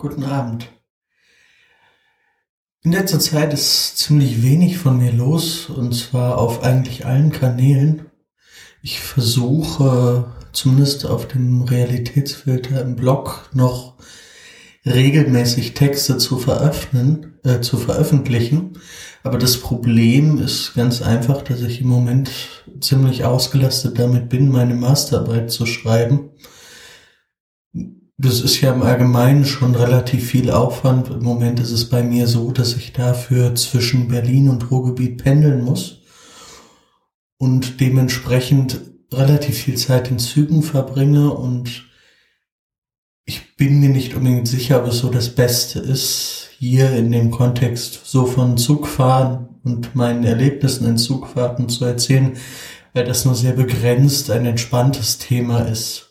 Guten Abend. In letzter Zeit ist ziemlich wenig von mir los, und zwar auf eigentlich allen Kanälen. Ich versuche, zumindest auf dem Realitätsfilter im Blog, noch regelmäßig Texte zu veröffentlichen. Aber das Problem ist ganz einfach, dass ich im Moment ziemlich ausgelastet damit bin, meine Masterarbeit zu schreiben. Das ist ja im Allgemeinen schon relativ viel Aufwand. Im Moment ist es bei mir so, dass ich dafür zwischen Berlin und Ruhrgebiet pendeln muss und dementsprechend relativ viel Zeit in Zügen verbringe, und ich bin mir nicht unbedingt sicher, ob es so das Beste ist, hier in dem Kontext so von Zugfahren und meinen Erlebnissen in Zugfahrten zu erzählen, weil das nur sehr begrenzt ein entspanntes Thema ist.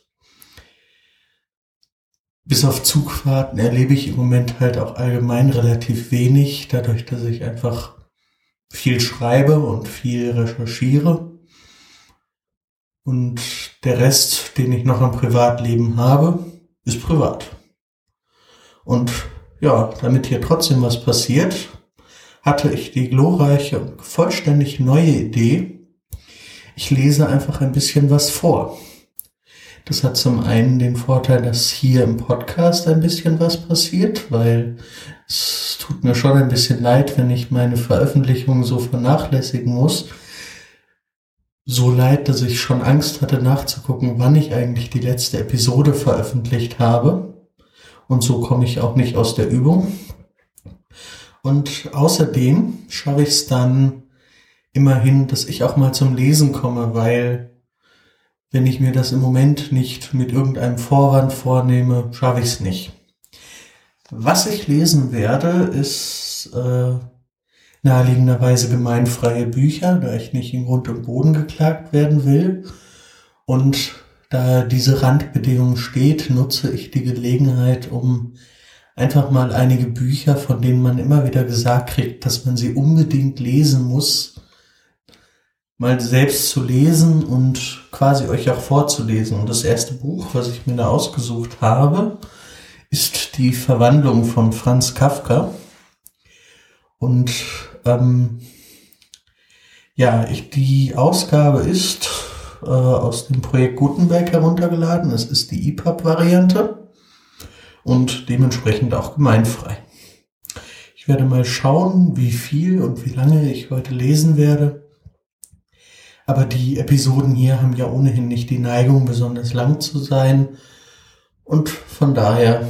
Bis auf Zugfahrten erlebe ich im Moment halt auch allgemein relativ wenig, dadurch, dass ich einfach viel schreibe und viel recherchiere. Und der Rest, den ich noch im Privatleben habe, ist privat. Und ja, damit hier trotzdem was passiert, hatte ich die glorreiche und vollständig neue Idee: Ich lese einfach ein bisschen was vor. Das hat zum einen den Vorteil, dass hier im Podcast ein bisschen was passiert, weil es tut mir schon ein bisschen leid, wenn ich meine Veröffentlichungen so vernachlässigen muss. So leid, dass ich schon Angst hatte, nachzugucken, wann ich eigentlich die letzte Episode veröffentlicht habe. Und so komme ich auch nicht aus der Übung. Und außerdem schaffe ich es dann immerhin, dass ich auch mal zum Lesen komme, weil wenn ich mir das im Moment nicht mit irgendeinem Vorwand vornehme, schaffe ich es nicht. Was ich lesen werde, ist naheliegenderweise gemeinfreie Bücher, da ich nicht in Grund und Boden geklagt werden will. Und da diese Randbedingung steht, nutze ich die Gelegenheit, um einfach mal einige Bücher, von denen man immer wieder gesagt kriegt, dass man sie unbedingt lesen muss, mal selbst zu lesen und quasi euch auch vorzulesen. Und das erste Buch, was ich mir da ausgesucht habe, ist Die Verwandlung von Franz Kafka. Und die Ausgabe ist aus dem Projekt Gutenberg heruntergeladen. Es ist die EPUB-Variante und dementsprechend auch gemeinfrei. Ich werde mal schauen, wie viel und wie lange ich heute lesen werde. Aber die Episoden hier haben ja ohnehin nicht die Neigung, besonders lang zu sein. Und von daher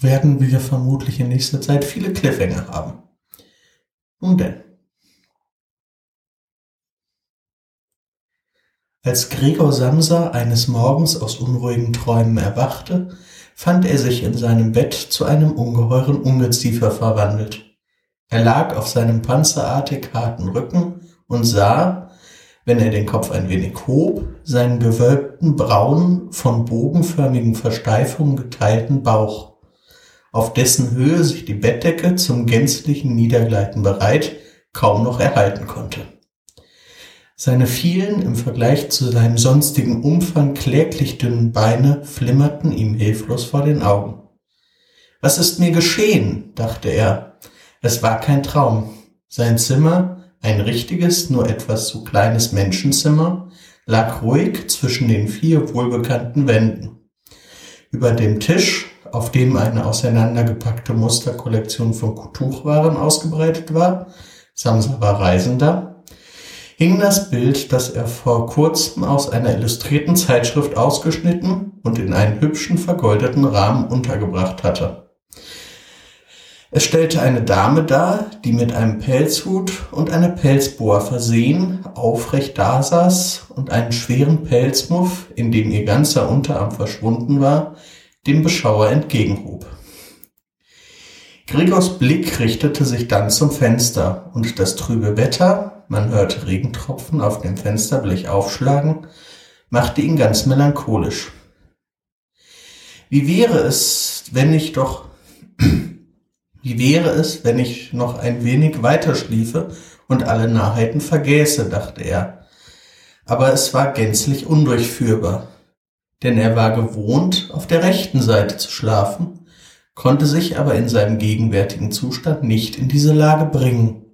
werden wir vermutlich in nächster Zeit viele Cliffhanger haben. Nun denn. Als Gregor Samsa eines Morgens aus unruhigen Träumen erwachte, fand er sich in seinem Bett zu einem ungeheuren Ungeziefer verwandelt. Er lag auf seinem panzerartig harten Rücken und sah, wenn er den Kopf ein wenig hob, seinen gewölbten, braunen, von bogenförmigen Versteifungen geteilten Bauch, auf dessen Höhe sich die Bettdecke zum gänzlichen Niedergleiten bereit kaum noch erhalten konnte. Seine vielen, im Vergleich zu seinem sonstigen Umfang kläglich dünnen Beine flimmerten ihm hilflos vor den Augen. Was ist mir geschehen? Dachte er. Es war kein Traum. Sein Zimmer, ein richtiges, nur etwas zu kleines Menschenzimmer, lag ruhig zwischen den 4 wohlbekannten Wänden. Über dem Tisch, auf dem eine auseinandergepackte Musterkollektion von Tuchwaren ausgebreitet war, Samsa war Reisender, hing das Bild, das er vor kurzem aus einer illustrierten Zeitschrift ausgeschnitten und in einen hübschen vergoldeten Rahmen untergebracht hatte. Es stellte eine Dame dar, die mit einem Pelzhut und einer Pelzboa versehen aufrecht dasaß und einen schweren Pelzmuff, in dem ihr ganzer Unterarm verschwunden war, dem Beschauer entgegenhob. Gregors Blick richtete sich dann zum Fenster, und das trübe Wetter, man hörte Regentropfen auf dem Fensterblech aufschlagen, machte ihn ganz melancholisch. Wie wäre es, wenn ich noch ein wenig weiter schliefe und alle Narrheiten vergäße, dachte er. Aber es war gänzlich undurchführbar. denn er war gewohnt, auf der rechten Seite zu schlafen, konnte sich aber in seinem gegenwärtigen Zustand nicht in diese Lage bringen.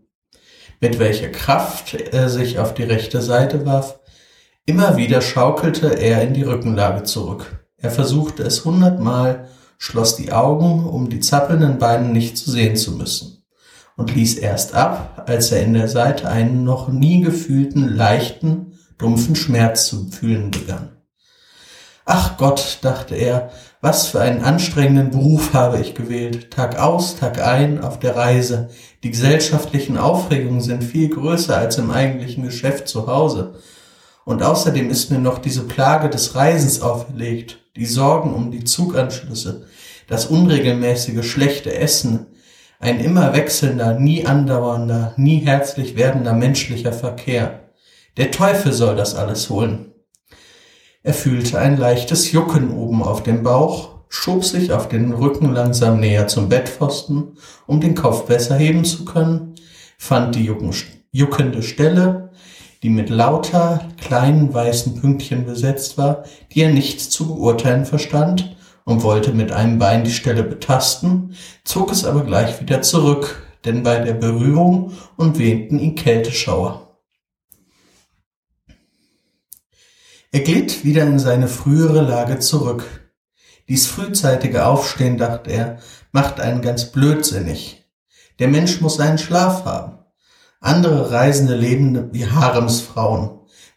Mit welcher Kraft er sich auf die rechte Seite warf, immer wieder schaukelte er in die Rückenlage zurück. Er versuchte es 100-mal, schloss die Augen, um die zappelnden Beine nicht zu sehen zu müssen, und ließ erst ab, als er in der Seite einen noch nie gefühlten, leichten, dumpfen Schmerz zu fühlen begann. »Ach Gott«, dachte er, »was für einen anstrengenden Beruf habe ich gewählt, Tag aus, Tag ein, auf der Reise. Die gesellschaftlichen Aufregungen sind viel größer als im eigentlichen Geschäft zu Hause. Und außerdem ist mir noch diese Plage des Reisens auferlegt, die Sorgen um die Zuganschlüsse, das unregelmäßige, schlechte Essen, ein immer wechselnder, nie andauernder, nie herzlich werdender menschlicher Verkehr. Der Teufel soll das alles holen.« Er fühlte ein leichtes Jucken oben auf dem Bauch, schob sich auf den Rücken langsam näher zum Bettpfosten, um den Kopf besser heben zu können, fand die juckende Stelle, die mit lauter kleinen weißen Pünktchen besetzt war, die er nicht zu beurteilen verstand, und wollte mit einem Bein die Stelle betasten, zog es aber gleich wieder zurück, denn bei der Berührung umwehten ihn Kälteschauer. Er glitt wieder in seine frühere Lage zurück. Dies frühzeitige Aufstehen, dachte er, macht einen ganz blödsinnig. Der Mensch muss seinen Schlaf haben. Andere Reisende leben wie Haremsfrauen.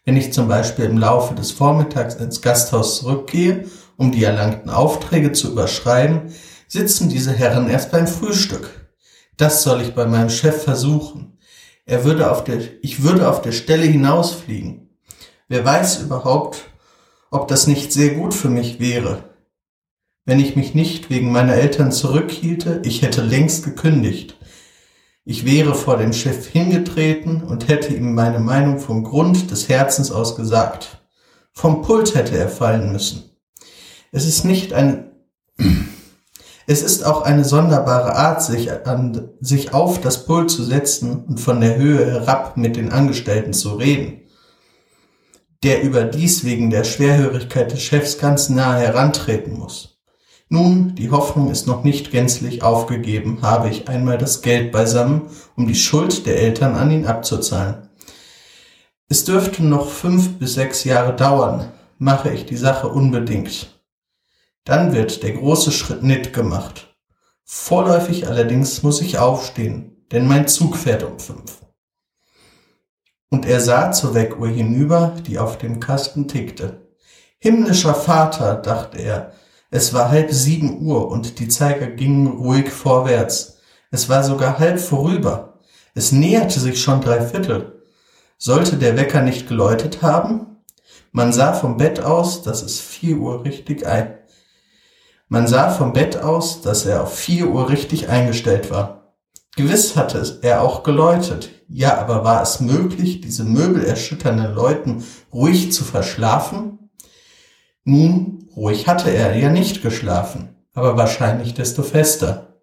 Wenn ich zum Beispiel im Laufe des Vormittags ins Gasthaus zurückgehe, um die erlangten Aufträge zu überschreiben, sitzen diese Herren erst beim Frühstück. Das soll ich bei meinem Chef versuchen. Ich würde auf der Stelle hinausfliegen. Wer weiß überhaupt, ob das nicht sehr gut für mich wäre. Wenn ich mich nicht wegen meiner Eltern zurückhielte, ich hätte längst gekündigt. Ich wäre vor dem Chef hingetreten und hätte ihm meine Meinung vom Grund des Herzens aus gesagt. Vom Pult hätte er fallen müssen. Es ist auch eine sonderbare Art, sich auf das Pult zu setzen und von der Höhe herab mit den Angestellten zu reden, der überdies wegen der Schwerhörigkeit des Chefs ganz nah herantreten muss. Nun, die Hoffnung ist noch nicht gänzlich aufgegeben, habe ich einmal das Geld beisammen, um die Schuld der Eltern an ihn abzuzahlen. Es dürfte noch 5 bis 6 Jahre dauern, mache ich die Sache unbedingt. Dann wird der große Schritt nicht gemacht. Vorläufig allerdings muss ich aufstehen, denn mein Zug fährt um 5. Und er sah zur Weckuhr hinüber, die auf dem Kasten tickte. »Himmlischer Vater«, dachte er, es war 6:30 Uhr und die Zeiger gingen ruhig vorwärts. Es war sogar halb vorüber. Es näherte sich schon 3/4. Sollte der Wecker nicht geläutet haben? Man sah vom Bett aus, dass er auf 4 Uhr richtig eingestellt war. Gewiss hatte er auch geläutet. Ja, aber war es möglich, diese möbelerschütternden Leuten ruhig zu verschlafen? Nun, ruhig hatte er ja nicht geschlafen, aber wahrscheinlich desto fester.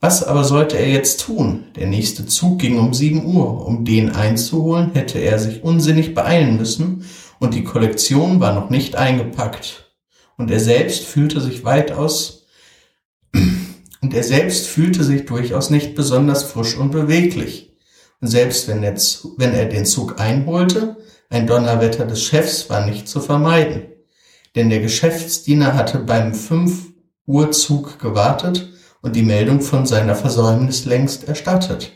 Was aber sollte er jetzt tun? Der nächste Zug ging um 7 Uhr. Um den einzuholen, hätte er sich unsinnig beeilen müssen, und die Kollektion war noch nicht eingepackt. Und er selbst fühlte sich durchaus nicht besonders frisch und beweglich. Und selbst wenn er den Zug einholte, ein Donnerwetter des Chefs war nicht zu vermeiden. Denn der Geschäftsdiener hatte beim 5-Uhr-Zug gewartet und die Meldung von seiner Versäumnis längst erstattet.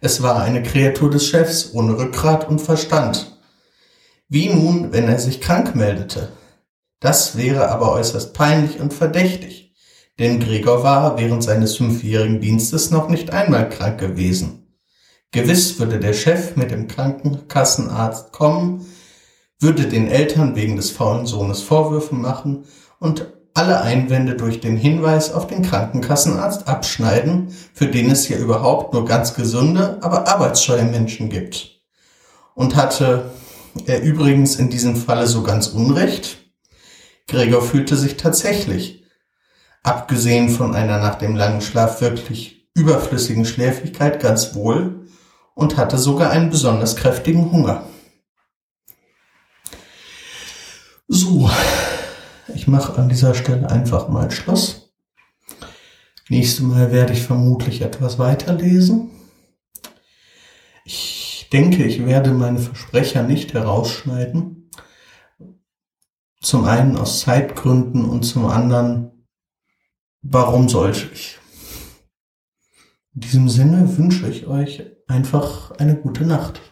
Es war eine Kreatur des Chefs ohne Rückgrat und Verstand. Wie nun, wenn er sich krank meldete? Das wäre aber äußerst peinlich und verdächtig. Denn Gregor war während seines 5-jährigen Dienstes noch nicht einmal krank gewesen. Gewiss würde der Chef mit dem Krankenkassenarzt kommen, würde den Eltern wegen des faulen Sohnes Vorwürfe machen und alle Einwände durch den Hinweis auf den Krankenkassenarzt abschneiden, für den es ja überhaupt nur ganz gesunde, aber arbeitsscheue Menschen gibt. Und hatte er übrigens in diesem Falle so ganz Unrecht? Gregor fühlte sich tatsächlich, abgesehen von einer nach dem langen Schlaf wirklich überflüssigen Schläfrigkeit, ganz wohl und hatte sogar einen besonders kräftigen Hunger. So, ich mache an dieser Stelle einfach mal Schluss. Nächstes Mal werde ich vermutlich etwas weiterlesen. Ich denke, ich werde meine Versprecher nicht herausschneiden. Zum einen aus Zeitgründen und zum anderen, warum sollte ich? In diesem Sinne wünsche ich euch einfach eine gute Nacht.